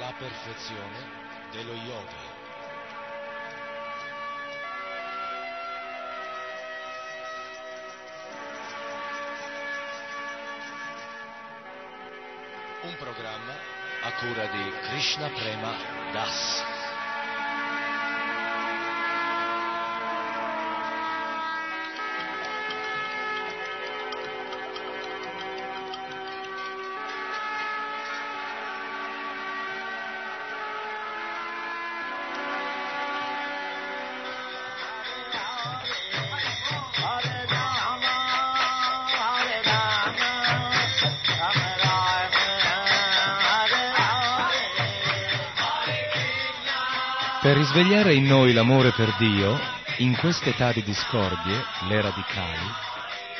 La perfezione dello yoga. Un programma a cura di Krishna Prema Das. Per risvegliare in noi l'amore per Dio, in quest'età di discordie, le radicali,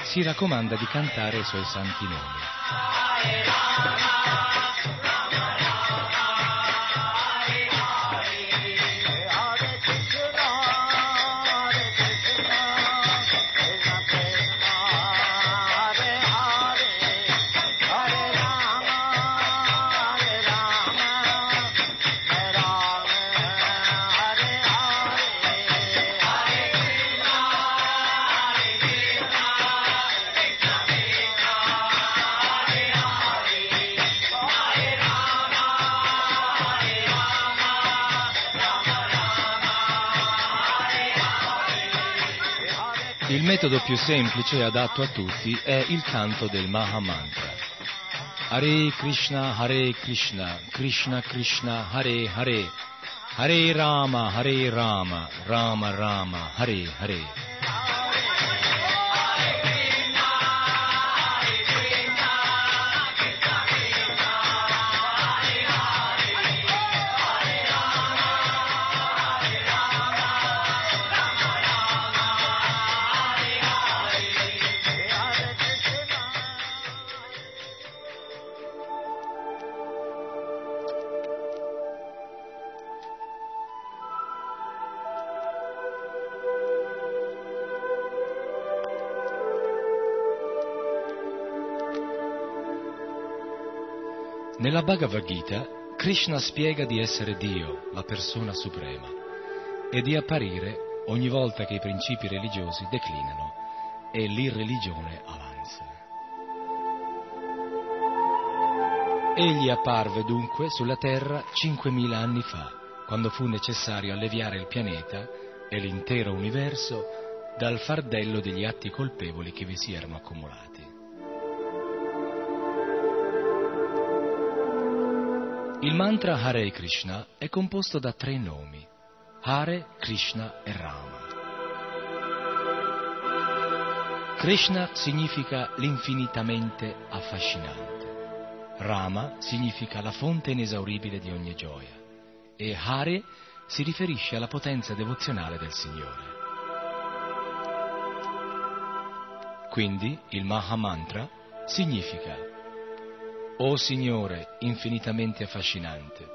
si raccomanda di cantare i suoi santi nomi. Il metodo più semplice e adatto a tutti è il canto del Mahamantra. Hare Krishna, Krishna Krishna, Hare Hare, Hare Rama, Rama Rama, Hare Hare. Nella Bhagavad Gita, Krishna spiega di essere Dio, la persona suprema, e di apparire ogni volta che i principi religiosi declinano e l'irreligione avanza. Egli apparve dunque sulla terra 5.000 anni fa, quando fu necessario alleviare il pianeta e l'intero universo dal fardello degli atti colpevoli che vi si erano accumulati. Il mantra Hare Krishna è composto da 3 nomi, Hare, Krishna e Rama. Krishna significa l'infinitamente affascinante, Rama significa la fonte inesauribile di ogni gioia e Hare si riferisce alla potenza devozionale del Signore. Quindi il Mahamantra significa: O Signore, infinitamente affascinante,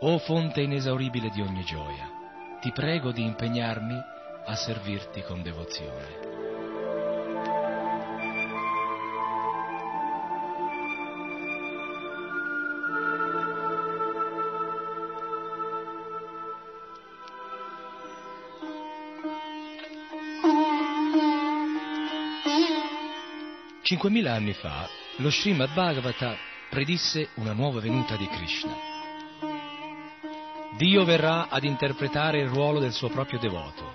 o fonte inesauribile di ogni gioia, ti prego di impegnarmi a servirti con devozione. Cinquemila anni fa, lo Shrimad Bhagavata predisse una nuova venuta di Krishna. Dio verrà ad interpretare il ruolo del suo proprio devoto.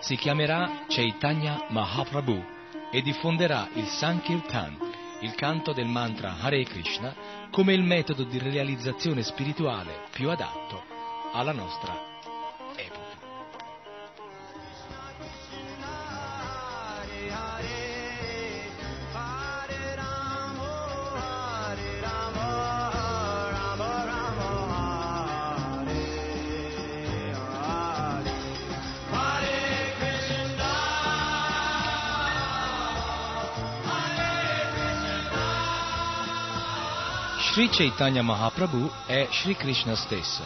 Si chiamerà Caitanya Mahaprabhu e diffonderà il Sankirtan, il canto del mantra Hare Krishna, come il metodo di realizzazione spirituale più adatto alla nostra epoca. Sri Chaitanya Mahaprabhu è Sri Krishna stesso,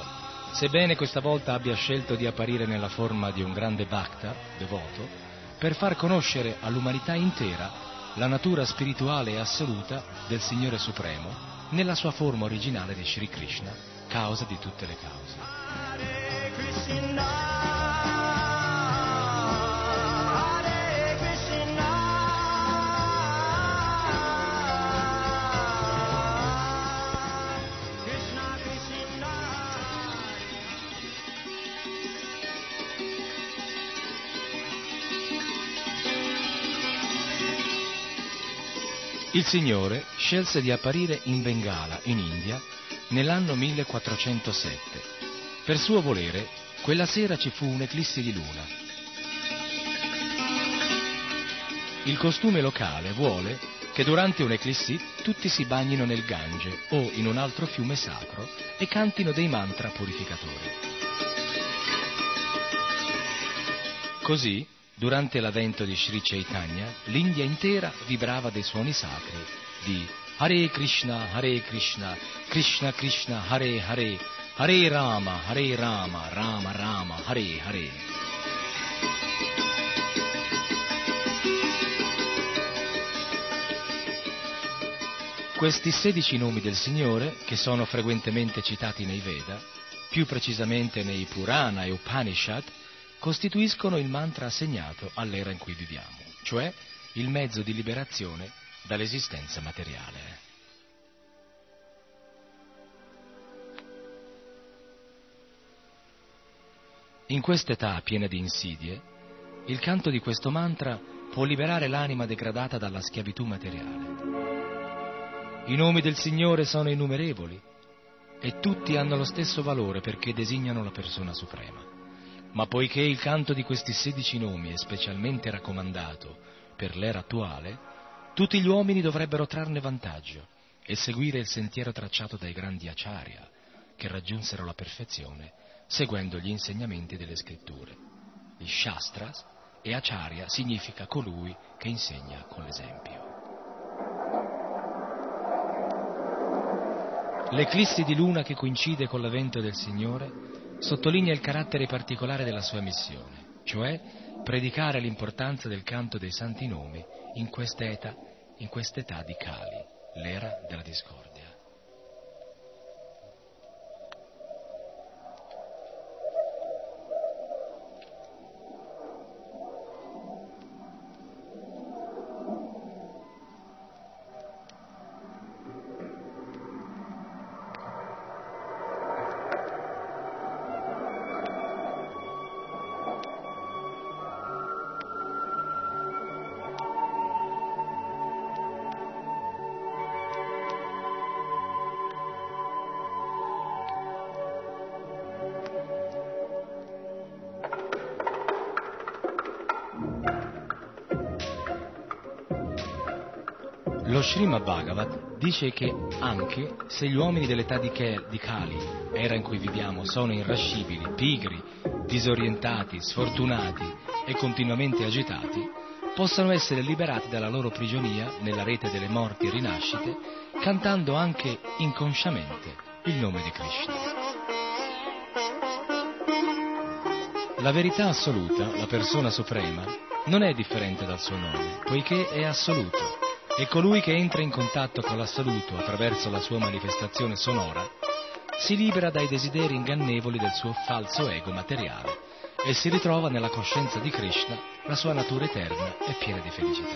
sebbene questa volta abbia scelto di apparire nella forma di un grande bhakta, devoto, per far conoscere all'umanità intera la natura spirituale e assoluta del Signore Supremo nella sua forma originale di Sri Krishna, causa di tutte le cause. Il Signore scelse di apparire in Bengala, in India, nell'anno 1407. Per suo volere, quella sera ci fu un'eclissi di luna. Il costume locale vuole che durante un'eclissi tutti si bagnino nel Gange o in un altro fiume sacro e cantino dei mantra purificatori. Così, durante l'avvento di Sri Chaitanya, l'India intera vibrava dei suoni sacri di Hare Krishna, Krishna Krishna, Hare Hare, Hare Rama, Rama Rama, Hare Hare. Questi 16 nomi del Signore, che sono frequentemente citati nei Veda, più precisamente nei Purana e Upanishad, costituiscono il mantra assegnato all'era in cui viviamo, cioè il mezzo di liberazione dall'esistenza materiale. In quest'età piena di insidie, il canto di questo mantra può liberare l'anima degradata dalla schiavitù materiale. I nomi del Signore sono innumerevoli e tutti hanno lo stesso valore perché designano la persona suprema. Ma poiché il canto di questi 16 nomi è specialmente raccomandato per l'era attuale, tutti gli uomini dovrebbero trarne vantaggio e seguire il sentiero tracciato dai grandi acharya che raggiunsero la perfezione seguendo gli insegnamenti delle scritture, gli shastras, e acharya significa colui che insegna con l'esempio. L'eclissi di luna che coincide con l'avvento del Signore sottolinea il carattere particolare della sua missione, cioè predicare l'importanza del canto dei santi nomi in quest'età di Kali, l'era della discordia. Lo Srimad Bhagavata dice che anche se gli uomini dell'età di Kali, era in cui viviamo, sono irascibili, pigri, disorientati, sfortunati e continuamente agitati, possano essere liberati dalla loro prigionia nella rete delle morti e rinascite, cantando anche inconsciamente il nome di Krishna. La verità assoluta, la persona suprema, non è differente dal suo nome, poiché è assoluto. E colui che entra in contatto con l'assoluto attraverso la sua manifestazione sonora si libera dai desideri ingannevoli del suo falso ego materiale e si ritrova nella coscienza di Krishna, la sua natura eterna e piena di felicità.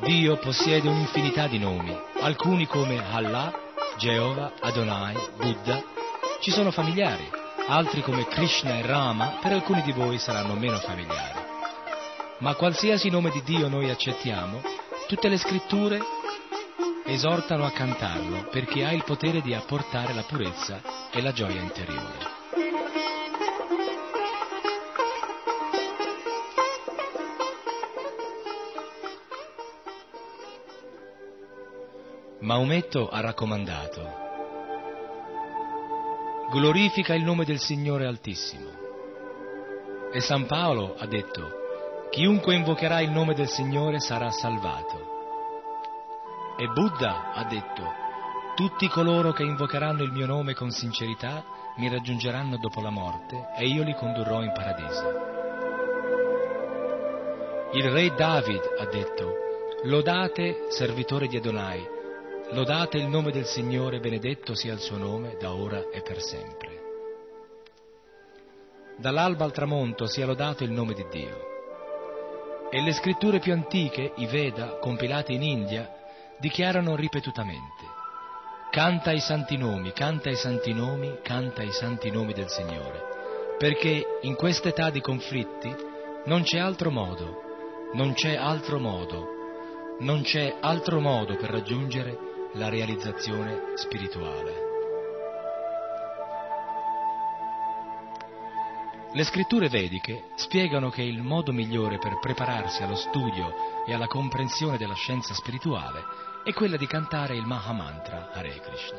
Dio possiede un'infinità di nomi, alcuni come Allah, Jehovah, Adonai, Buddha, ci sono familiari. Altri come Krishna e Rama per alcuni di voi saranno meno familiari. Ma qualsiasi nome di Dio noi accettiamo, tutte le scritture esortano a cantarlo perché ha il potere di apportare la purezza e la gioia interiore. Maometto ha raccomandato: glorifica il nome del Signore Altissimo. E San Paolo ha detto: chiunque invocherà il nome del Signore sarà salvato. E Buddha ha detto: tutti coloro che invocheranno il mio nome con sincerità mi raggiungeranno dopo la morte e io li condurrò in paradiso. Il re David ha detto: lodate, servitore di Adonai, lodate il nome del Signore, benedetto sia il suo nome, da ora e per sempre. Dall'alba al tramonto sia lodato il nome di Dio. E le scritture più antiche, i Veda, compilate in India, dichiarano ripetutamente: canta i santi nomi, canta i santi nomi, canta i santi nomi del Signore, perché in quest'età di conflitti non c'è altro modo, non c'è altro modo, non c'è altro modo per raggiungere la realizzazione spirituale. Le scritture vediche spiegano che il modo migliore per prepararsi allo studio e alla comprensione della scienza spirituale è quella di cantare il Mahamantra Hare Krishna.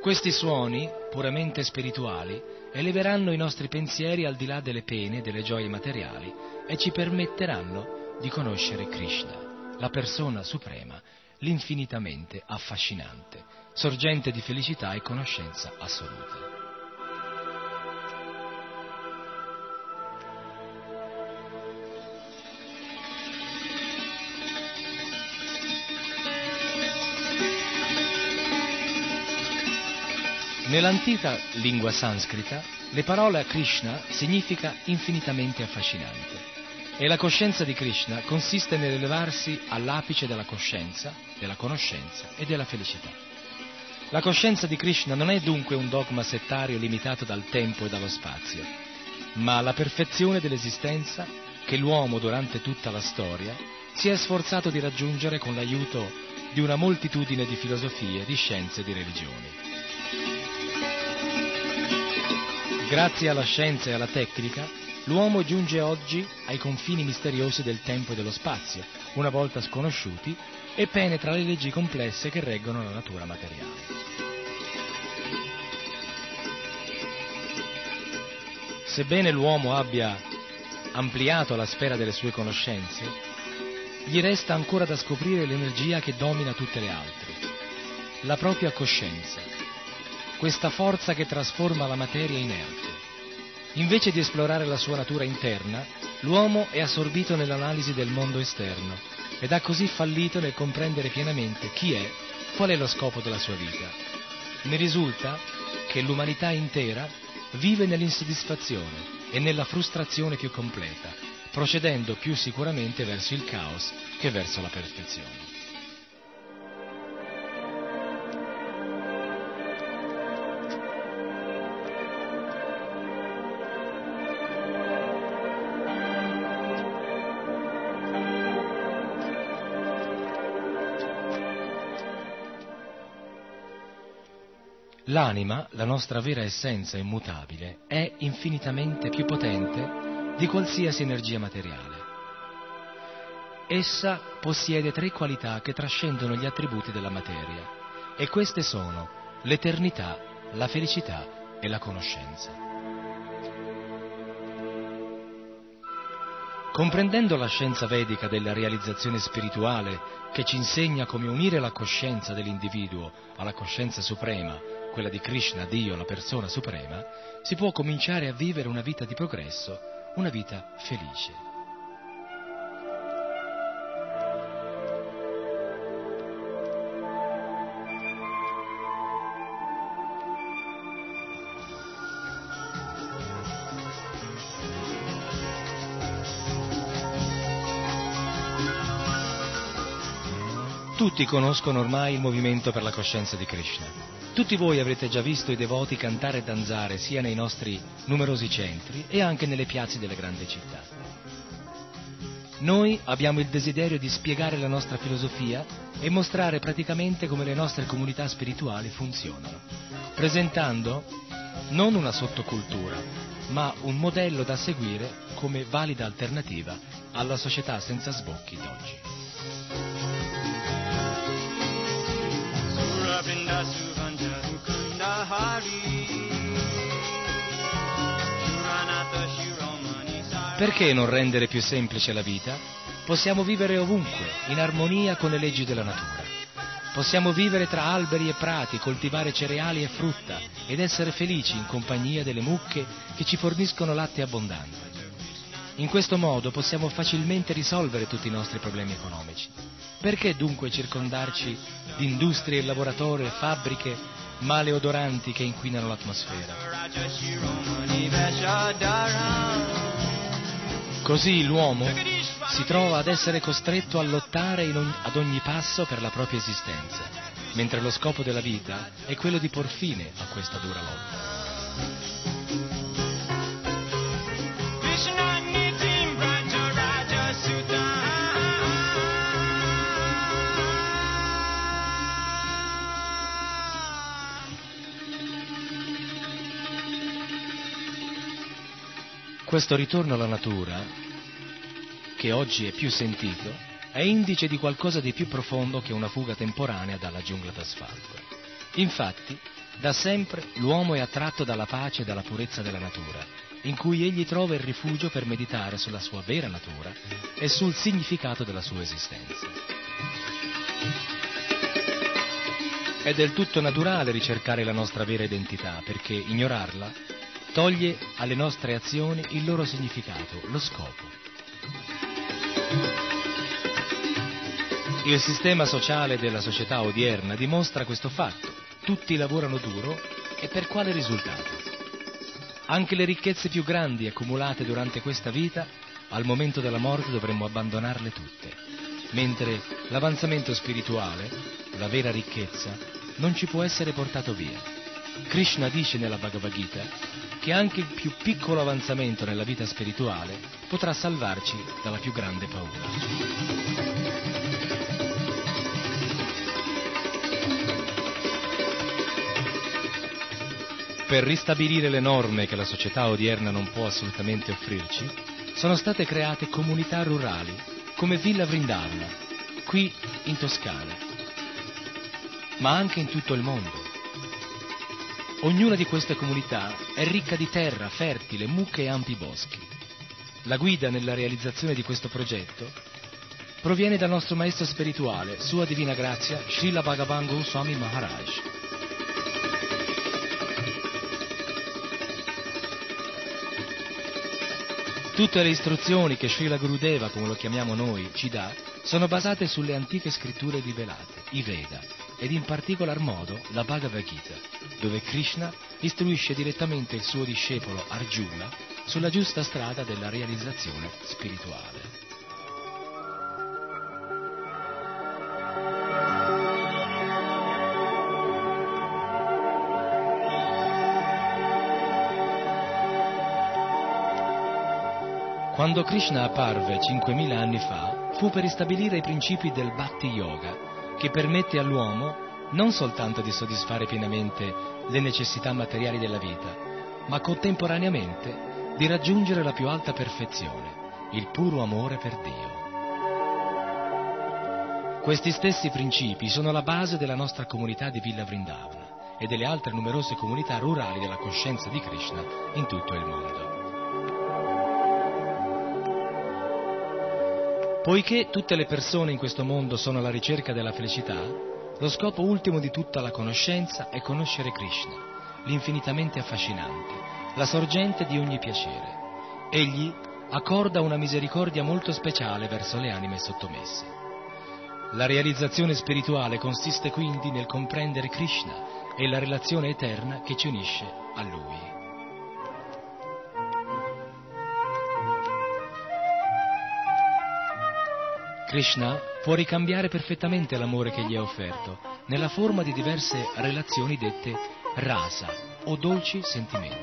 Questi suoni, puramente spirituali, eleveranno i nostri pensieri al di là delle pene e delle gioie materiali e ci permetteranno di conoscere Krishna, la persona suprema, l'infinitamente affascinante, sorgente di felicità e conoscenza assoluta. Nell'antica lingua sanscrita, le parole Krishna significa infinitamente affascinante e la coscienza di Krishna consiste nell'elevarsi all'apice della coscienza, della conoscenza e della felicità. La coscienza di Krishna non è dunque un dogma settario limitato dal tempo e dallo spazio, ma la perfezione dell'esistenza che l'uomo durante tutta la storia si è sforzato di raggiungere con l'aiuto di una moltitudine di filosofie, di scienze e di religioni. Grazie alla scienza e alla tecnica, l'uomo giunge oggi ai confini misteriosi del tempo e dello spazio, una volta sconosciuti, e penetra le leggi complesse che reggono la natura materiale. Sebbene l'uomo abbia ampliato la sfera delle sue conoscenze, gli resta ancora da scoprire l'energia che domina tutte le altre, la propria coscienza. Questa forza che trasforma la materia inerte. Invece di esplorare la sua natura interna, l'uomo è assorbito nell'analisi del mondo esterno ed ha così fallito nel comprendere pienamente chi è, qual è lo scopo della sua vita. Ne risulta che l'umanità intera vive nell'insoddisfazione e nella frustrazione più completa, procedendo più sicuramente verso il caos che verso la perfezione. L'anima, la nostra vera essenza immutabile, è infinitamente più potente di qualsiasi energia materiale. Essa possiede tre qualità che trascendono gli attributi della materia, e queste sono l'eternità, la felicità e la conoscenza. Comprendendo la scienza vedica della realizzazione spirituale, che ci insegna come unire la coscienza dell'individuo alla coscienza suprema, quella di Krishna, Dio, la persona suprema, si può cominciare a vivere una vita di progresso, una vita felice. Tutti conoscono ormai il movimento per la coscienza di Krishna. Tutti voi avrete già visto i devoti cantare e danzare sia nei nostri numerosi centri e anche nelle piazze delle grandi città. Noi abbiamo il desiderio di spiegare la nostra filosofia e mostrare praticamente come le nostre comunità spirituali funzionano, presentando non una sottocultura, ma un modello da seguire come valida alternativa alla società senza sbocchi d'oggi. Perché non rendere più semplice la vita? Possiamo vivere ovunque, in armonia con le leggi della natura. Possiamo vivere tra alberi e prati, coltivare cereali e frutta ed essere felici in compagnia delle mucche che ci forniscono latte abbondante. In questo modo possiamo facilmente risolvere tutti i nostri problemi economici. Perché dunque circondarci di industrie e laboratori e fabbriche maleodoranti che inquinano l'atmosfera? Così l'uomo si trova ad essere costretto a lottare ad ogni passo per la propria esistenza, mentre lo scopo della vita è quello di por fine a questa dura lotta. Questo ritorno alla natura, che oggi è più sentito, è indice di qualcosa di più profondo che una fuga temporanea dalla giungla d'asfalto. Infatti, da sempre l'uomo è attratto dalla pace e dalla purezza della natura, in cui egli trova il rifugio per meditare sulla sua vera natura e sul significato della sua esistenza. È del tutto naturale ricercare la nostra vera identità, perché ignorarla toglie alle nostre azioni il loro significato, lo scopo. Il sistema sociale della società odierna dimostra questo fatto. Tutti lavorano duro, e per quale risultato? Anche le ricchezze più grandi accumulate durante questa vita, al momento della morte dovremmo abbandonarle tutte, mentre l'avanzamento spirituale, la vera ricchezza, non ci può essere portato via. Krishna dice nella Bhagavad Gita che anche il più piccolo avanzamento nella vita spirituale potrà salvarci dalla più grande paura. Per ristabilire le norme che la società odierna non può assolutamente offrirci, sono state create comunità rurali, come Villa Vrindavan, qui in Toscana, ma anche in tutto il mondo. Ognuna di queste comunità è ricca di terra, fertile, mucche e ampi boschi. La guida nella realizzazione di questo progetto proviene dal nostro maestro spirituale, Sua Divina Grazia, Srila Bhagavan Goswami Maharaj. Tutte le istruzioni che Srila Gurudeva, come lo chiamiamo noi, ci dà, sono basate sulle antiche scritture rivelate, i Veda, ed in particolar modo la Bhagavad Gita, dove Krishna istruisce direttamente il suo discepolo Arjuna sulla giusta strada della realizzazione spirituale. Quando Krishna apparve 5.000 anni fa, fu per ristabilire i principi del Bhakti Yoga, che permette all'uomo non soltanto di soddisfare pienamente le necessità materiali della vita, ma contemporaneamente di raggiungere la più alta perfezione, il puro amore per Dio. Questi stessi principi sono la base della nostra comunità di Villa Vrindavan e delle altre numerose comunità rurali della coscienza di Krishna in tutto il mondo. Poiché tutte le persone in questo mondo sono alla ricerca della felicità, lo scopo ultimo di tutta la conoscenza è conoscere Krishna, l'infinitamente affascinante, la sorgente di ogni piacere. Egli accorda una misericordia molto speciale verso le anime sottomesse. La realizzazione spirituale consiste quindi nel comprendere Krishna e la relazione eterna che ci unisce a Lui. Krishna può ricambiare perfettamente l'amore che gli è offerto nella forma di diverse relazioni dette rasa o dolci sentimenti.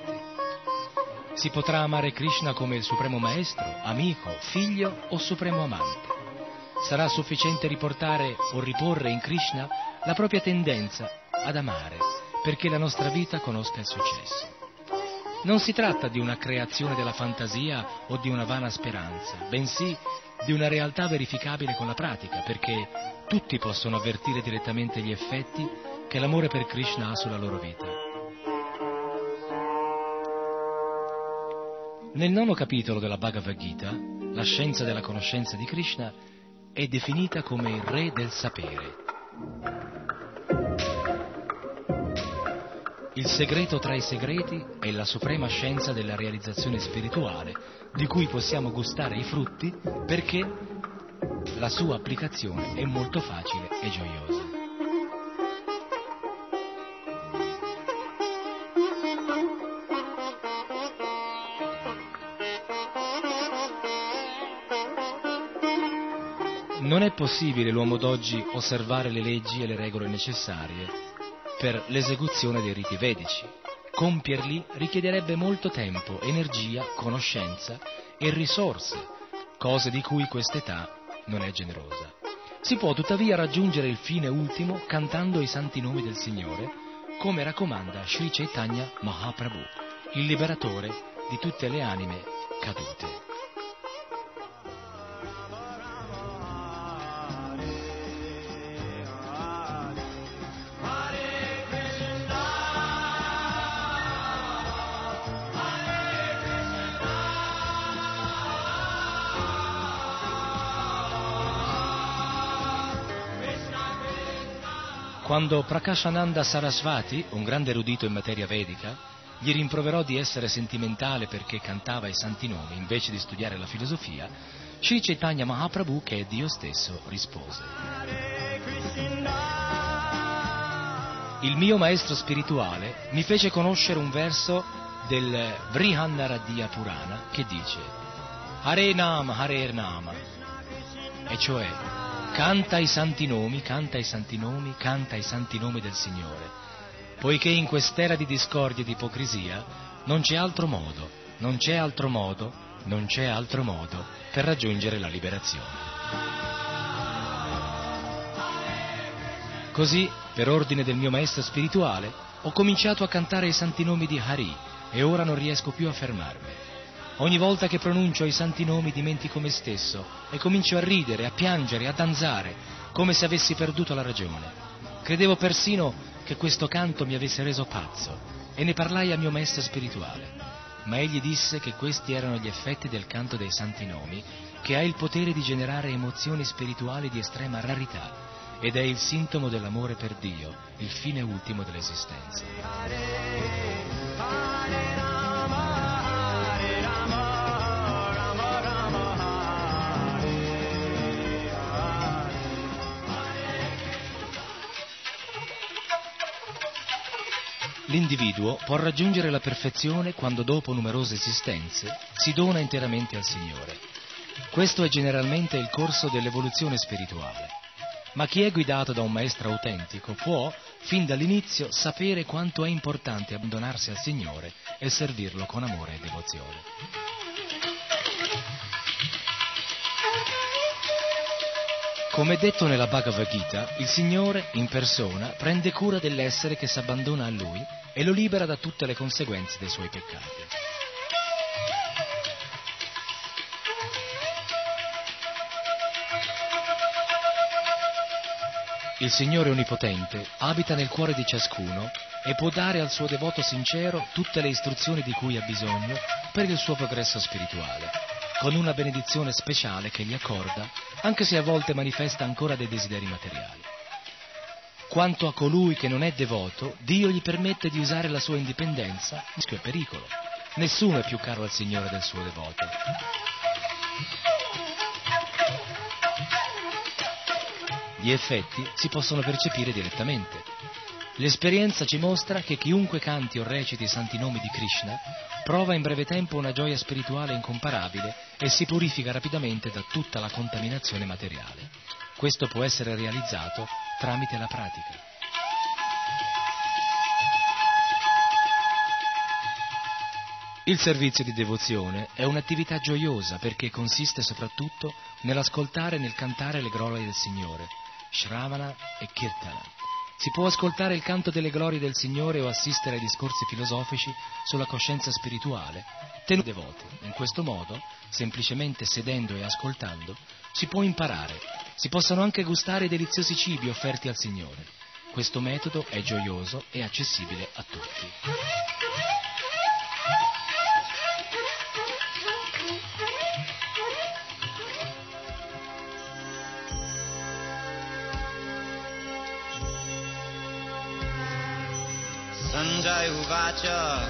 Si potrà amare Krishna come il supremo maestro, amico, figlio o supremo amante. Sarà sufficiente riportare o riporre in Krishna la propria tendenza ad amare perché la nostra vita conosca il successo. Non si tratta di una creazione della fantasia o di una vana speranza, bensì di una realtà verificabile con la pratica, perché tutti possono avvertire direttamente gli effetti che l'amore per Krishna ha sulla loro vita. Nel 9° capitolo della Bhagavad Gita, la scienza della conoscenza di Krishna è definita come il re del sapere. Il segreto tra i segreti è la suprema scienza della realizzazione spirituale, di cui possiamo gustare i frutti perché la sua applicazione è molto facile e gioiosa. Non è possibile l'uomo d'oggi osservare le leggi e le regole necessarie per l'esecuzione dei riti vedici. Compierli richiederebbe molto tempo, energia, conoscenza e risorse, cose di cui quest'età non è generosa. Si può tuttavia raggiungere il fine ultimo cantando i santi nomi del Signore, come raccomanda Sri Caitanya Mahaprabhu, il liberatore di tutte le anime cadute. Quando Prakashananda Sarasvati, un grande erudito in materia vedica, gli rimproverò di essere sentimentale perché cantava i santi nomi invece di studiare la filosofia, Sri Caitanya Mahaprabhu, che è Dio stesso, rispose: il mio maestro spirituale mi fece conoscere un verso del Vrihan-naradiya Purana che dice Hare Nama Hare Nama, e cioè canta i santi nomi, canta i santi nomi, canta i santi nomi del Signore, poiché in quest'era di discordia e di ipocrisia non c'è altro modo, non c'è altro modo, non c'è altro modo per raggiungere la liberazione. Così, per ordine del mio maestro spirituale, ho cominciato a cantare i santi nomi di Hari e ora non riesco più a fermarmi. Ogni volta che pronuncio i santi nomi dimentico me stesso e comincio a ridere, a piangere, a danzare, come se avessi perduto la ragione. Credevo persino che questo canto mi avesse reso pazzo e ne parlai al mio maestro spirituale, ma egli disse che questi erano gli effetti del canto dei santi nomi, che ha il potere di generare emozioni spirituali di estrema rarità ed è il sintomo dell'amore per Dio, il fine ultimo dell'esistenza. L'individuo può raggiungere la perfezione quando dopo numerose esistenze si dona interamente al Signore. Questo è generalmente il corso dell'evoluzione spirituale. Ma chi è guidato da un maestro autentico può, fin dall'inizio, sapere quanto è importante abbandonarsi al Signore e servirlo con amore e devozione. Come detto nella Bhagavad Gita, il Signore, in persona, prende cura dell'essere che si abbandona a Lui e lo libera da tutte le conseguenze dei suoi peccati. Il Signore Onnipotente abita nel cuore di ciascuno e può dare al suo devoto sincero tutte le istruzioni di cui ha bisogno per il suo progresso spirituale, con una benedizione speciale che gli accorda, anche se a volte manifesta ancora dei desideri materiali. Quanto a colui che non è devoto, Dio gli permette di usare la sua indipendenza, rischio e pericolo. Nessuno è più caro al Signore del suo devoto. Gli effetti si possono percepire direttamente. L'esperienza ci mostra che chiunque canti o reciti i santi nomi di Krishna prova in breve tempo una gioia spirituale incomparabile e si purifica rapidamente da tutta la contaminazione materiale. Questo può essere realizzato tramite la pratica. Il servizio di devozione è un'attività gioiosa perché consiste soprattutto nell'ascoltare e nel cantare le glorie del Signore, Shravana e Kirtana. Si può ascoltare il canto delle glorie del Signore o assistere ai discorsi filosofici sulla coscienza spirituale, tenuti devoti. In questo modo, semplicemente sedendo e ascoltando, si può imparare. Si possono anche gustare i deliziosi cibi offerti al Signore. Questo metodo è gioioso e accessibile a tutti. Sanjaya uvacha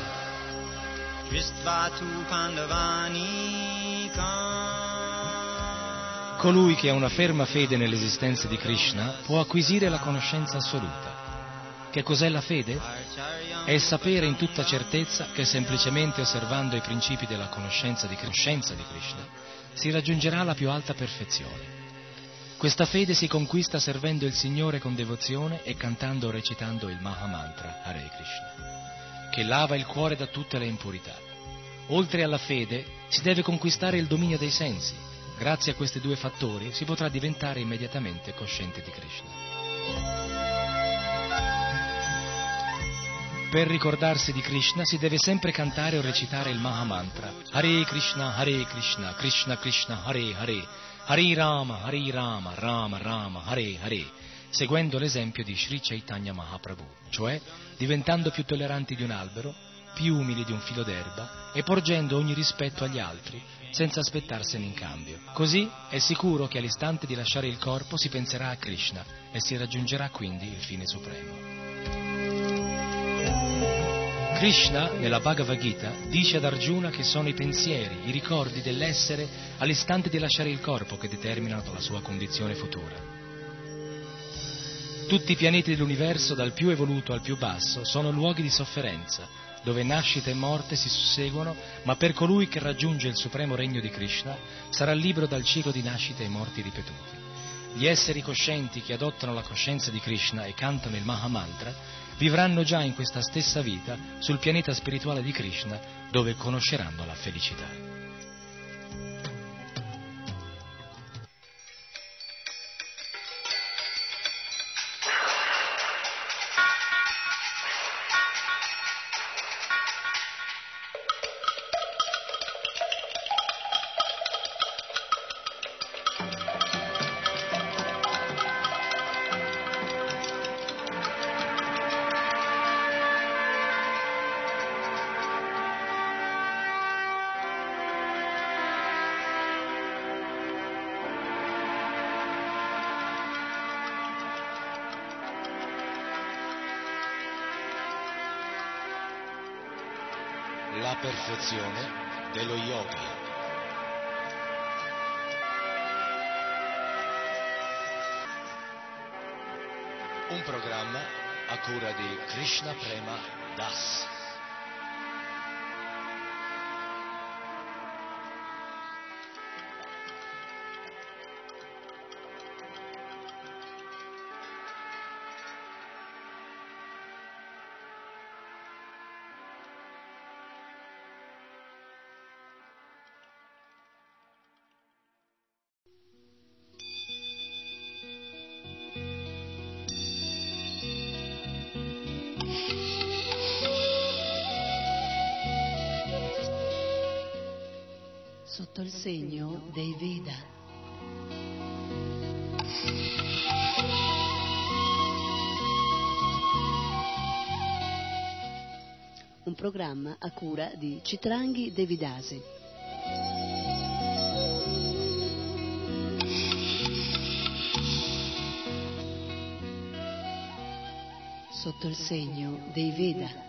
dristvatu pandavanika. Colui che ha una ferma fede nell'esistenza di Krishna può acquisire la conoscenza assoluta. Che cos'è la fede? È sapere in tutta certezza che semplicemente osservando i principi della conoscenza di Krishna si raggiungerà la più alta perfezione. Questa fede si conquista servendo il Signore con devozione e cantando o recitando il Mahamantra Hare Krishna, che lava il cuore da tutte le impurità. Oltre alla fede, si deve conquistare il dominio dei sensi. Grazie a questi due fattori si potrà diventare immediatamente cosciente di Krishna. Per ricordarsi di Krishna si deve sempre cantare o recitare il Mahamantra. Hare Krishna, Krishna Krishna, Hare Hare, Hare Rama, Rama Rama, Hare Hare, seguendo l'esempio di Sri Caitanya Mahaprabhu, cioè diventando più tolleranti di un albero, più umili di un filo d'erba e porgendo ogni rispetto agli altri, senza aspettarsene in cambio. Così è sicuro che all'istante di lasciare il corpo si penserà a Krishna e si raggiungerà quindi il fine supremo. Krishna, nella Bhagavad Gita, dice ad Arjuna che sono i pensieri, i ricordi dell'essere all'istante di lasciare il corpo che determinano la sua condizione futura. Tutti i pianeti dell'universo, dal più evoluto al più basso, sono luoghi di sofferenza, dove nascita e morte si susseguono, ma per colui che raggiunge il supremo regno di Krishna sarà libero dal ciclo di nascite e morti ripetuti. Gli esseri coscienti che adottano la coscienza di Krishna e cantano il Mahamantra vivranno già in questa stessa vita sul pianeta spirituale di Krishna, dove conosceranno la felicità. La perfezione dello yoga. Un programma a cura di Krishna Prema Das. Sotto il segno dei Veda. Un programma a cura di Chitrangi Devi Dasi. Sotto il segno dei Veda.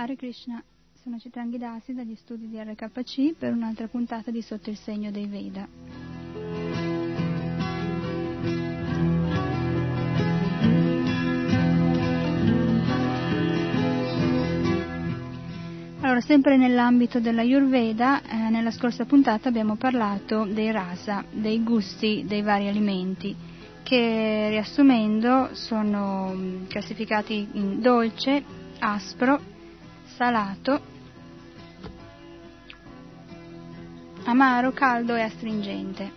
Hare Krishna, sono Chitrangi Dasi dagli studi di RKC per un'altra puntata di Sotto il segno dei Veda. Allora, sempre nell'ambito della Ayurveda, nella scorsa puntata abbiamo parlato dei rasa, dei gusti dei vari alimenti, che riassumendo sono classificati in dolce, aspro, salato, amaro, caldo e astringente.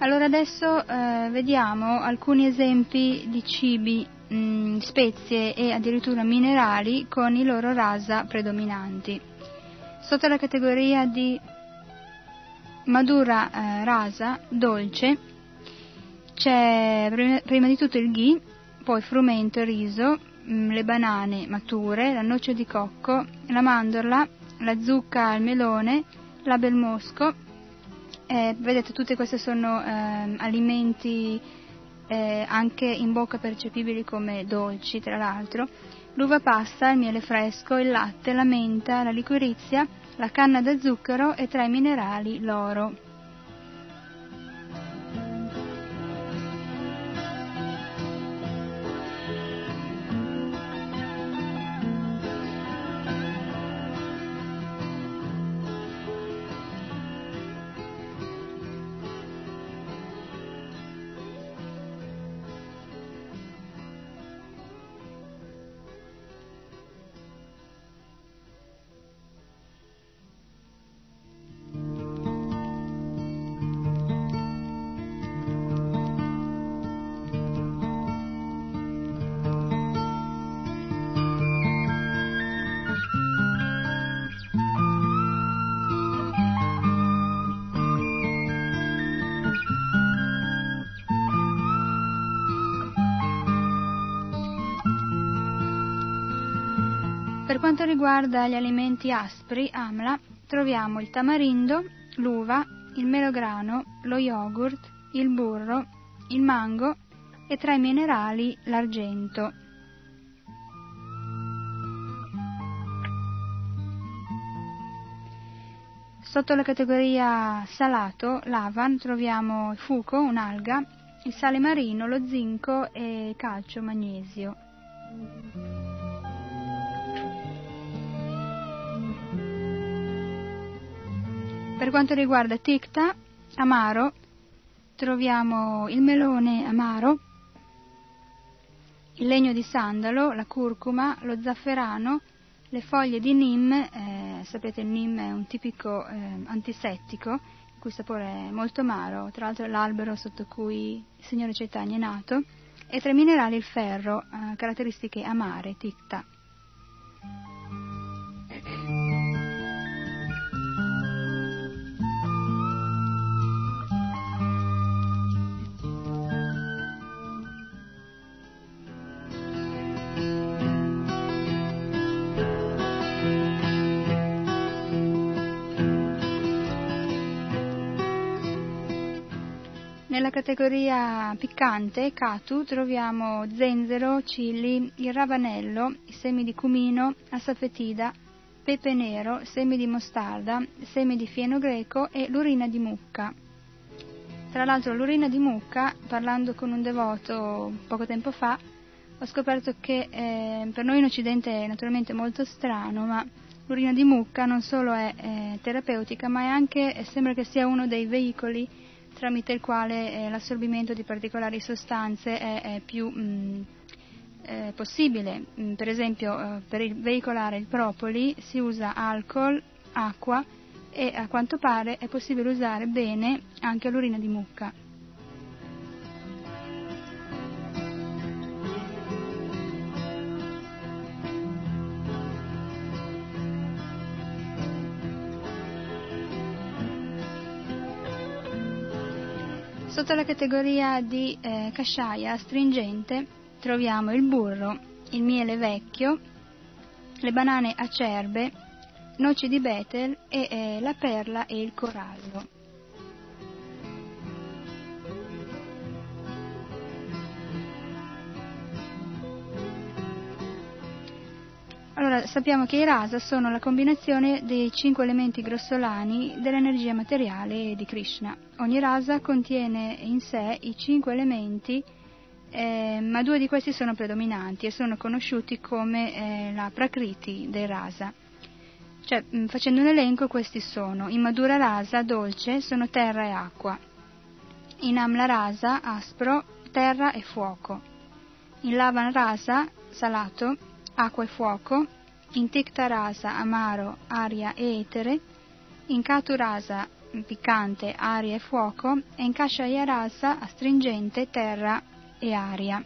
Allora adesso vediamo alcuni esempi di cibi, spezie e addirittura minerali con i loro rasa predominanti. Sotto la categoria di madura rasa, dolce, c'è prima di tutto il ghee, poi frumento e riso, le banane mature, la noce di cocco, la mandorla, la zucca al melone, l'abel mosco. Vedete, tutte queste sono alimenti anche in bocca percepibili come dolci, tra l'altro. L'uva passa, il miele fresco, il latte, la menta, la liquirizia, la canna da zucchero e tra i minerali l'oro. Per quanto riguarda gli alimenti aspri, amla, troviamo il tamarindo, l'uva, il melograno, lo yogurt, il burro, il mango e tra i minerali l'argento. Sotto la categoria salato, lavan, troviamo il fuco, un'alga, il sale marino, lo zinco e calcio, magnesio. Per quanto riguarda ticta, amaro, troviamo il melone amaro, il legno di sandalo, la curcuma, lo zafferano, le foglie di nim, sapete il nim è un tipico antisettico, il cui sapore è molto amaro, tra l'altro è l'albero sotto cui il signore Caitanya è nato, e tra i minerali il ferro, caratteristiche amare, ticta. Nella categoria piccante, katu, troviamo zenzero, chili, il ravanello, i semi di cumino, asafetida, pepe nero, semi di mostarda, semi di fieno greco e l'urina di mucca. Tra l'altro l'urina di mucca, parlando con un devoto poco tempo fa, ho scoperto che per noi in Occidente è naturalmente molto strano, ma l'urina di mucca non solo è terapeutica, ma è anche, sembra che sia uno dei veicoli tramite il quale l'assorbimento di particolari sostanze è più possibile. Per esempio, per veicolare il propoli si usa alcol, acqua e a quanto pare è possibile usare bene anche l'urina di mucca. Sotto la categoria di casciaia astringente troviamo il burro, il miele vecchio, le banane acerbe, noci di betel e la perla e il corallo. Allora, sappiamo che i rasa sono la combinazione dei 5 elementi grossolani dell'energia materiale di Krishna. Ogni rasa contiene in sé i 5 elementi, ma 2 di questi sono predominanti e sono conosciuti come la prakriti dei rasa. Cioè, facendo un elenco, questi sono: in madura rasa, dolce, sono terra e acqua; in amla rasa, aspro, terra e fuoco; in lavan rasa, salato, acqua e fuoco; in tikta rasa, amaro, aria e etere; in katu rasa, piccante, aria e fuoco, e in kashaya rasa, astringente, terra e aria.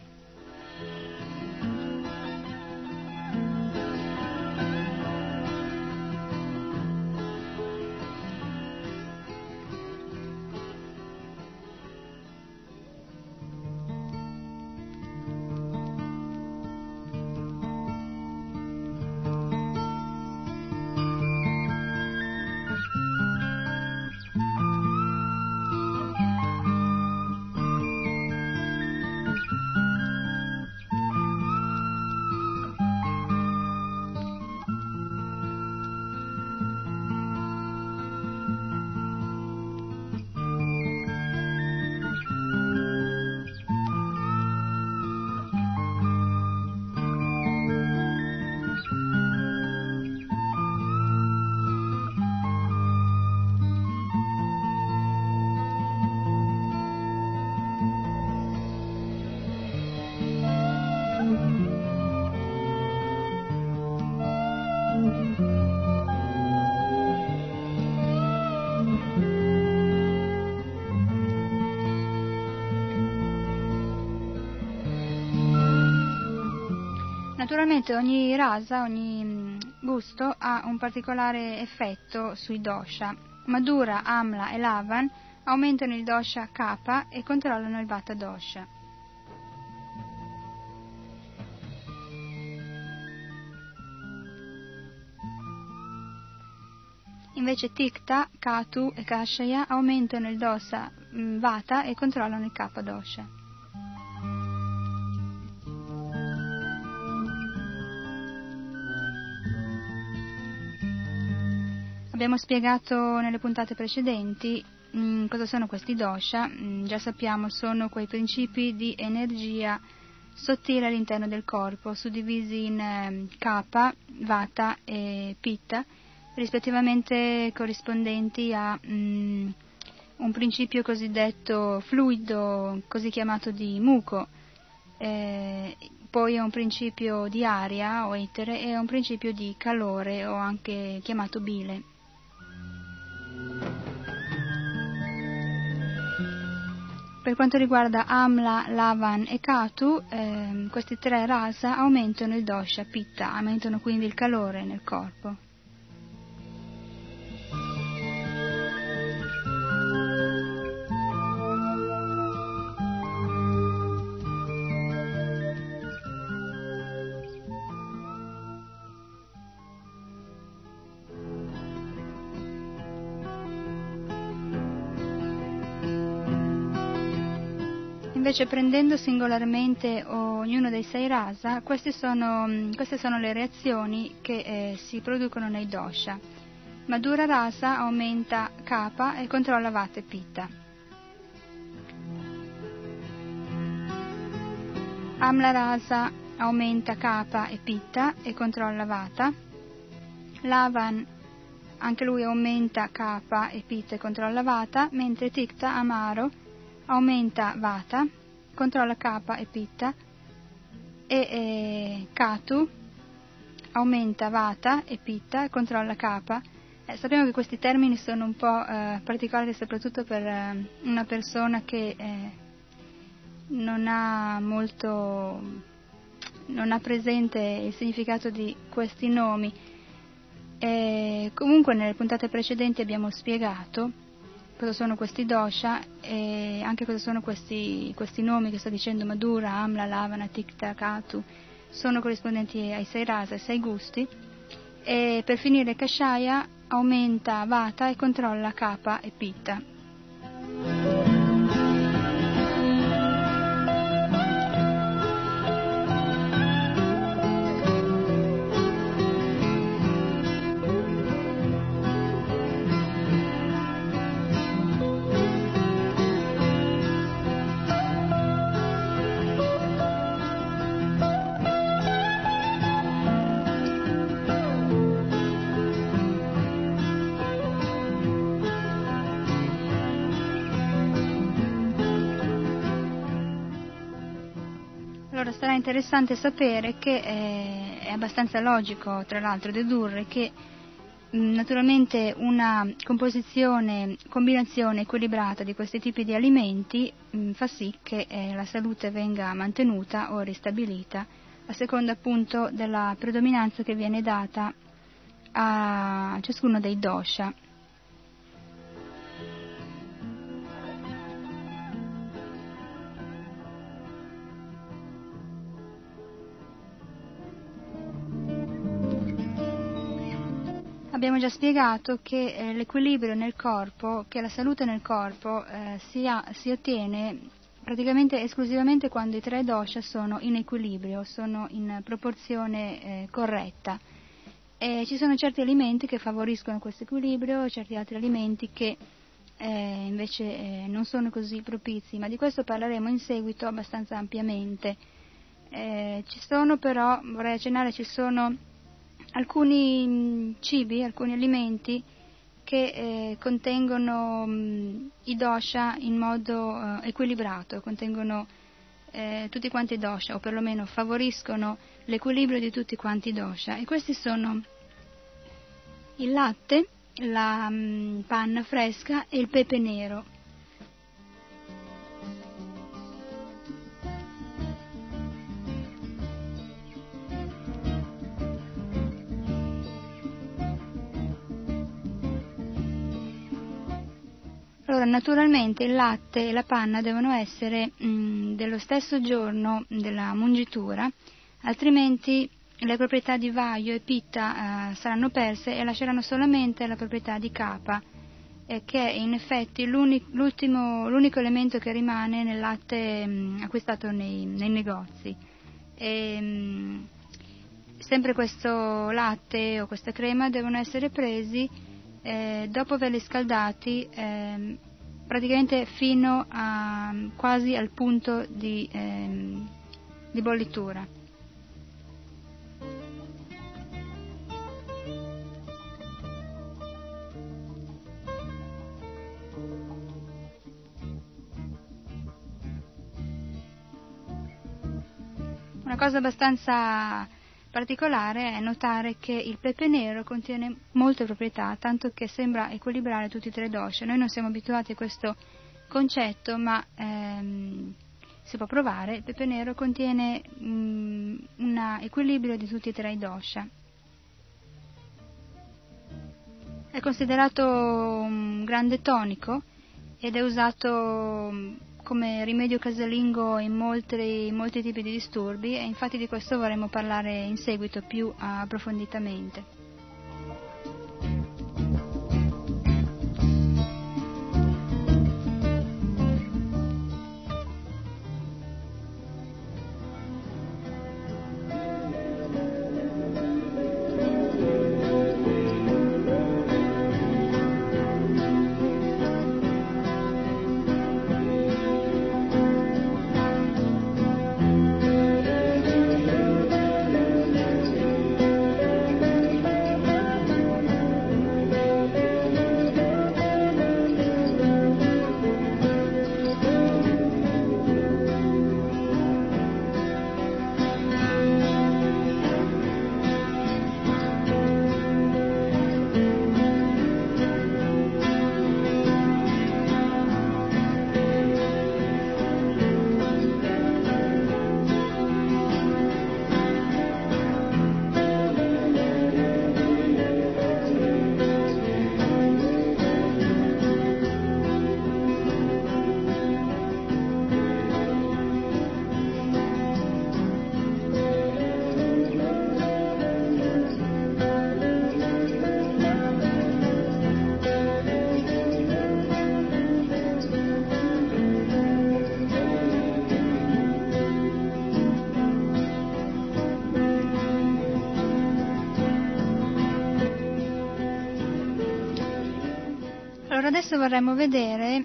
Naturalmente ogni rasa, ogni gusto ha un particolare effetto sui dosha. Madura, Amla e Lavan aumentano il dosha Kapha e controllano il Vata dosha. Invece Tikta, Katu e Kashaya aumentano il dosha Vata e controllano il Kapha dosha. Abbiamo spiegato nelle puntate precedenti cosa sono questi dosha. Già sappiamo, sono quei principi di energia sottile all'interno del corpo, suddivisi in kapha, vata e pitta, rispettivamente corrispondenti a un principio cosiddetto fluido, così chiamato di muco, poi è un principio di aria o etere e un principio di calore, o anche chiamato bile. Per quanto riguarda Amla, Lavan e Katu, questi tre rasa aumentano il dosha Pitta, aumentano quindi il calore nel corpo. Invece, prendendo singolarmente ognuno dei sei rasa, queste sono le reazioni che si producono nei dosha. Madura rasa aumenta kapha e controlla vata e pitta. Amla rasa aumenta kapha e pitta e controlla vata. Lavan, anche lui aumenta kapha e pitta e controlla vata, mentre tikta, amaro, aumenta vata, controlla kapha e pitta, e katu aumenta vata e pitta e controlla kapha. Sappiamo che questi termini sono un po' particolari, soprattutto per una persona che non ha presente il significato di questi nomi. Comunque nelle puntate precedenti abbiamo spiegato cosa sono questi dosha e anche cosa sono questi nomi che sto dicendo: Madura, Amla, Lavana, Tikta, Katu. Sono corrispondenti ai sei rasa, ai sei gusti. E per finire, Kashaya aumenta Vata e controlla Kapha e Pitta. Sarà interessante sapere che è abbastanza logico, tra l'altro, dedurre che Naturalmente una composizione, combinazione equilibrata di questi tipi di alimenti fa sì che la salute venga mantenuta o ristabilita a seconda appunto della predominanza che viene data a ciascuno dei dosha. Abbiamo già spiegato che l'equilibrio nel corpo, che la salute nel corpo si ottiene praticamente esclusivamente quando i tre dosha sono in equilibrio, sono in proporzione corretta. E ci sono certi alimenti che favoriscono questo equilibrio, certi altri alimenti che invece non sono così propizi, ma di questo parleremo in seguito abbastanza ampiamente. Ci sono però, vorrei accennare, ci sono alcuni cibi, alcuni alimenti che contengono i dosha in modo equilibrato, contengono tutti quanti i dosha, o perlomeno favoriscono l'equilibrio di tutti quanti i dosha, e questi sono il latte, la panna fresca e il pepe nero. Allora, naturalmente il latte e la panna devono essere dello stesso giorno della mungitura, altrimenti le proprietà di vaio e pitta saranno perse e lasceranno solamente la proprietà di capa, che è in effetti l'unico elemento che rimane nel latte acquistato nei negozi. Sempre questo latte o questa crema devono essere presi dopo averli scaldati praticamente fino a quasi al punto di bollitura. Una cosa abbastanza particolare è notare che il pepe nero contiene molte proprietà, tanto che sembra equilibrare tutti e tre i dosha. Noi non siamo abituati a questo concetto, ma si può provare. Il pepe nero contiene un equilibrio di tutti e tre i dosha. È considerato un grande tonico ed è usato come rimedio casalingo in molti tipi di disturbi, e infatti di questo vorremmo parlare in seguito più approfonditamente. Adesso vorremmo vedere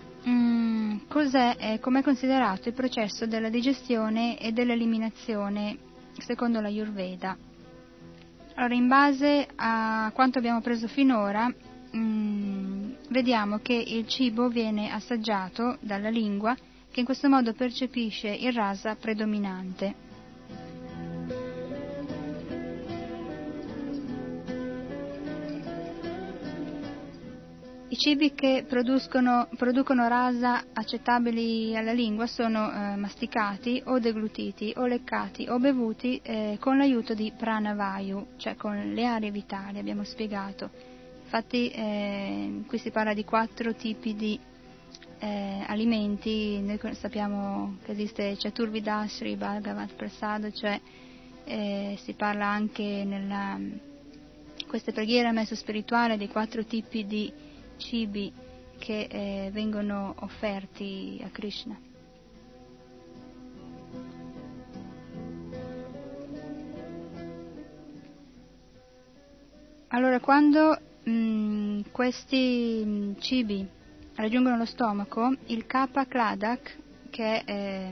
cos'è e com'è considerato il processo della digestione e dell'eliminazione secondo la Ayurveda. Allora, in base a quanto abbiamo preso finora, vediamo che il cibo viene assaggiato dalla lingua, che in questo modo percepisce il rasa predominante. cibi che producono rasa accettabili alla lingua sono masticati o deglutiti o leccati o bevuti con l'aiuto di pranavayu, cioè con le aree vitali, abbiamo spiegato. Infatti qui si parla di 4 tipi di alimenti. Noi sappiamo che esiste Chaturvida Shri Bhagavat Prasad, cioè si parla anche nella queste preghiere a messo spirituale dei 4 tipi di cibi che vengono offerti a Krishna. Allora, quando questi cibi raggiungono lo stomaco, il Kapha Kladak, che è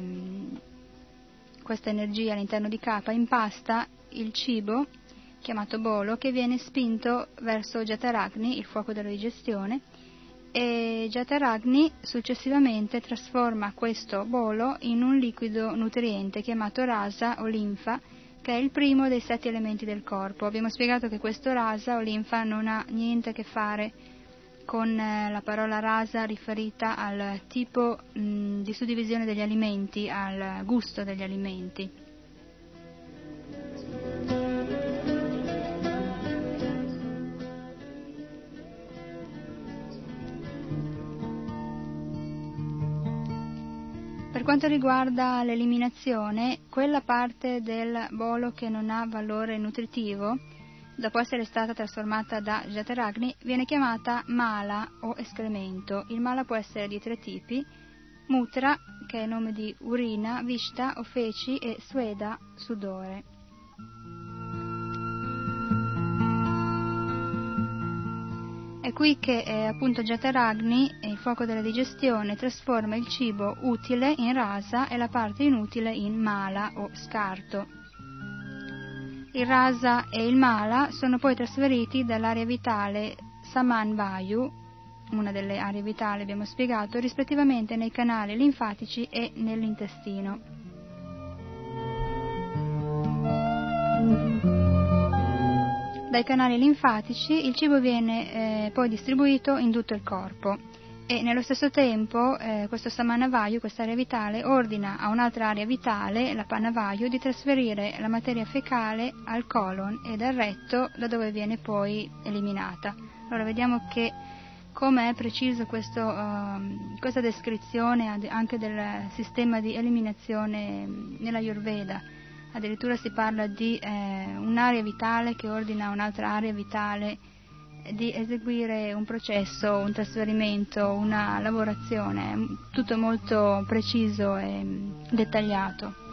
questa energia all'interno di Kapha, impasta il cibo chiamato bolo, che viene spinto verso Jataragni, il fuoco della digestione, e Jataragni successivamente trasforma questo bolo in un liquido nutriente chiamato rasa o linfa, che è il primo dei 7 elementi del corpo. Abbiamo spiegato che questo rasa o linfa non ha niente a che fare con la parola rasa riferita al tipo di suddivisione degli alimenti, al gusto degli alimenti. Per quanto riguarda l'eliminazione, quella parte del bolo che non ha valore nutritivo, dopo essere stata trasformata da Jataragni, viene chiamata mala o escremento. Il mala può essere di 3 tipi: mutra, che è il nome di urina, vishta o feci, e sweda, sudore. È qui che appunto Jataragni, il fuoco della digestione, trasforma il cibo utile in rasa e la parte inutile in mala o scarto. Il rasa e il mala sono poi trasferiti dall'area vitale Saman Vayu, una delle aree vitali abbiamo spiegato, rispettivamente nei canali linfatici e nell'intestino. Dai canali linfatici il cibo viene poi distribuito in tutto il corpo e nello stesso tempo questo samanavayu, quest'area vitale, ordina a un'altra area vitale, la panavayu, di trasferire la materia fecale al colon e dal retto, da dove viene poi eliminata. Allora vediamo che come è preciso questa descrizione anche del sistema di eliminazione nella Ayurveda. Addirittura si parla di un'area vitale che ordina a un'altra area vitale di eseguire un processo, un trasferimento, una lavorazione, tutto molto preciso e dettagliato.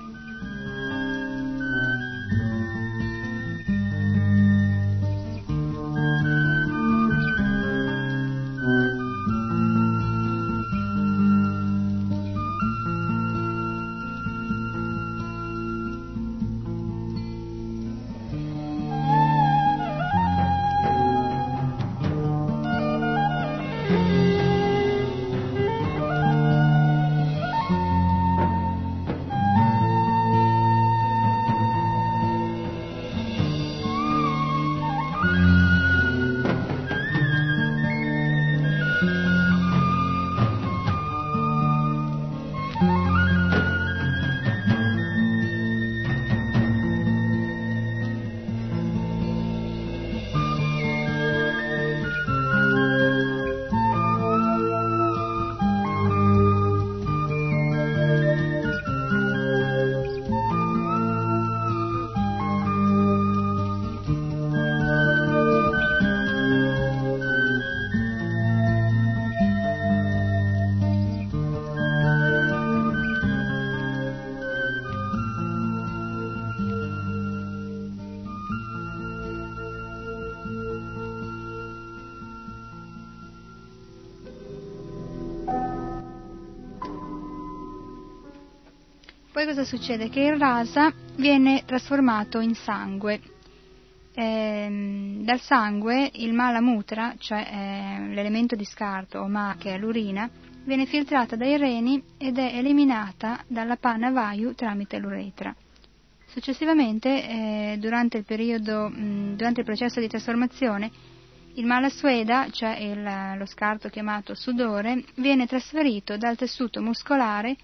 Cosa succede? Che il rasa viene trasformato in sangue. Dal sangue il malamutra, cioè l'elemento di scarto o ma, che è l'urina, viene filtrata dai reni ed è eliminata dalla panavayu tramite l'uretra. Successivamente, durante il processo di trasformazione, Il malasueda, cioè lo scarto chiamato sudore, viene trasferito dal tessuto muscolare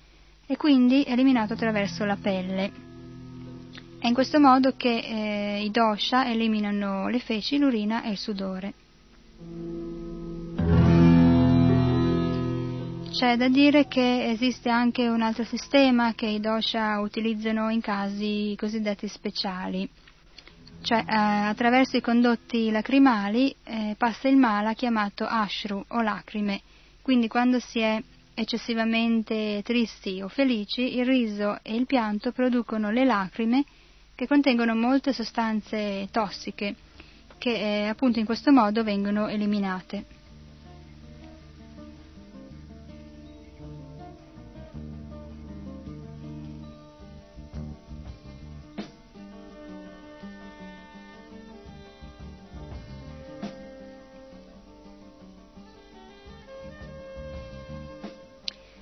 e quindi eliminato attraverso la pelle. È in questo modo che i dosha eliminano le feci, l'urina e il sudore. C'è da dire che esiste anche un altro sistema che i dosha utilizzano in casi cosiddetti speciali. Cioè, attraverso i condotti lacrimali passa il mala chiamato ashru o lacrime. Quindi quando si è eccessivamente tristi o felici, il riso e il pianto producono le lacrime che contengono molte sostanze tossiche che appunto in questo modo vengono eliminate.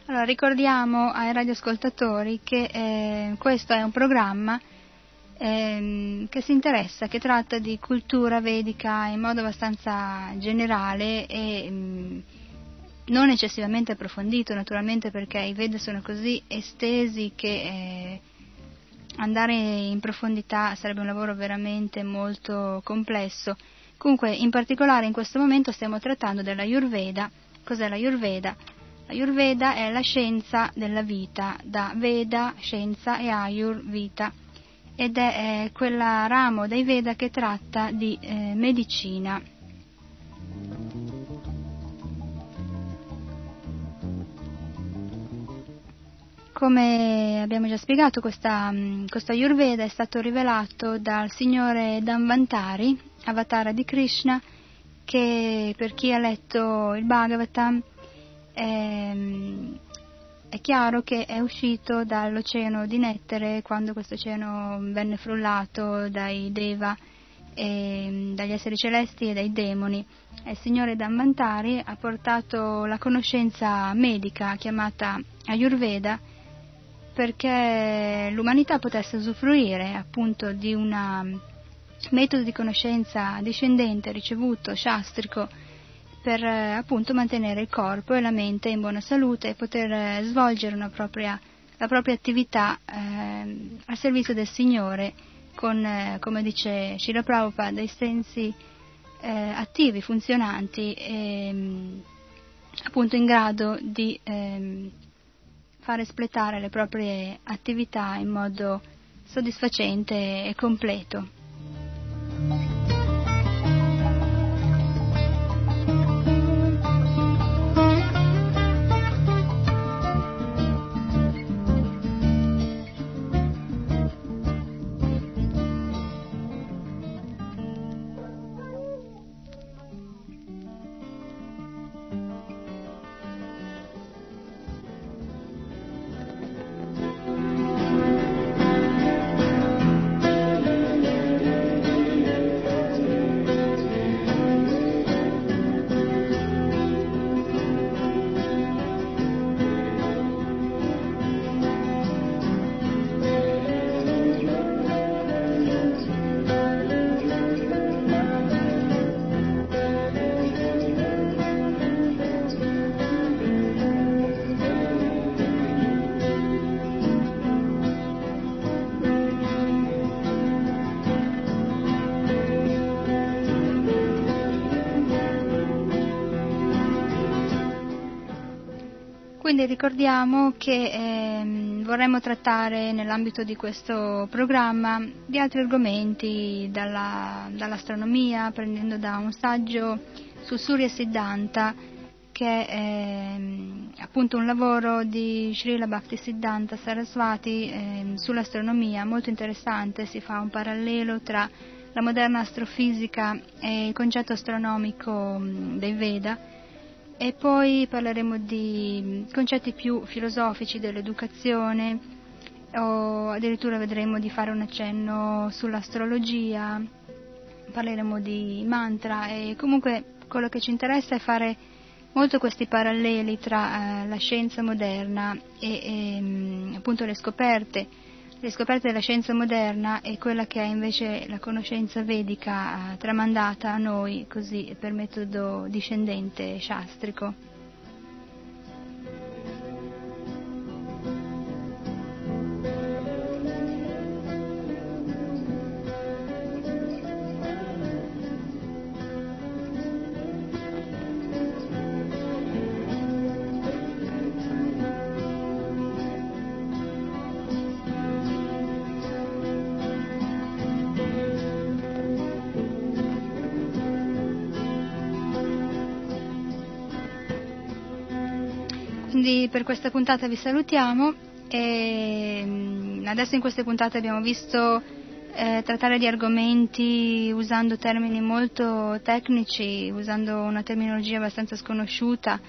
Allora, ricordiamo ai radioascoltatori che questo è un programma che si interessa, che tratta di cultura vedica in modo abbastanza generale e non eccessivamente approfondito, naturalmente, perché i Veda sono così estesi che andare in profondità sarebbe un lavoro veramente molto complesso. Comunque, in particolare in questo momento stiamo trattando dell'Ayurveda. Cos'è l'Ayurveda? Ayurveda è la scienza della vita, da Veda, scienza, e Ayur, vita, ed è quella ramo dei Veda che tratta di medicina. Come abbiamo già spiegato, questo Ayurveda è stato rivelato dal signore Dhanvantari, avatara di Krishna, che per chi ha letto il Bhagavatam è chiaro che è uscito dall'oceano di nettare quando questo oceano venne frullato dai Deva, dagli esseri celesti e dai demoni. Il signore Dhanvantari ha portato la conoscenza medica chiamata Ayurveda perché l'umanità potesse usufruire appunto di un metodo di conoscenza discendente, ricevuto, shastrico, per appunto mantenere il corpo e la mente in buona salute e poter svolgere la propria attività al servizio del Signore con, come dice Srila Prabhupada, dei sensi attivi, funzionanti e appunto in grado di far espletare le proprie attività in modo soddisfacente e completo. Quindi ricordiamo che vorremmo trattare nell'ambito di questo programma di altri argomenti, dall'astronomia, prendendo da un saggio su Surya Siddhanta, che è appunto un lavoro di Srila Bhakti Siddhanta Sarasvati sull'astronomia, molto interessante. Si fa un parallelo tra la moderna astrofisica e il concetto astronomico dei Veda. E poi parleremo di concetti più filosofici dell'educazione, o addirittura vedremo di fare un accenno sull'astrologia, parleremo di mantra, e comunque quello che ci interessa è fare molto questi paralleli tra la scienza moderna e appunto le scoperte Le scoperte della scienza moderna e quella che è invece la conoscenza vedica tramandata a noi, così per metodo discendente shastrico. Quindi per questa puntata vi salutiamo, e adesso in queste puntate abbiamo visto trattare di argomenti usando termini molto tecnici, usando una terminologia abbastanza sconosciuta,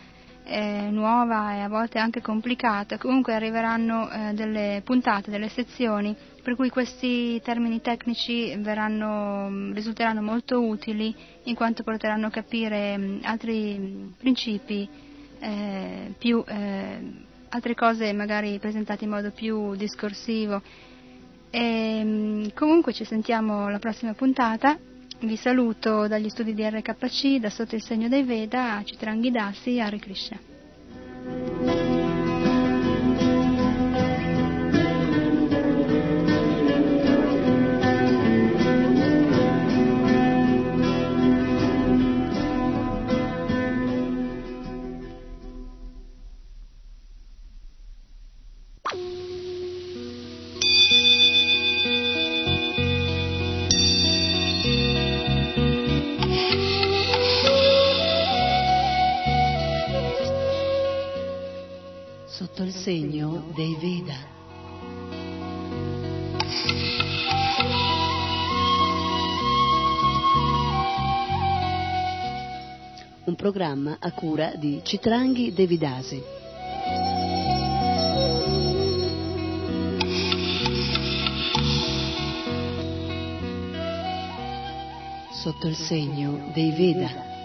nuova e a volte anche complicata. Comunque arriveranno delle puntate, delle sezioni per cui questi termini tecnici risulteranno molto utili, in quanto porteranno a capire altri principi, altre cose magari presentate in modo più discorsivo. E comunque ci sentiamo la prossima puntata. Vi saluto dagli studi di RKC, da sotto il segno dei Veda, a Chitrangi Dasi, Hare Krishna. Segno dei Veda. Un programma a cura di Chitrangi Devi Dasi. Sotto il segno dei Veda.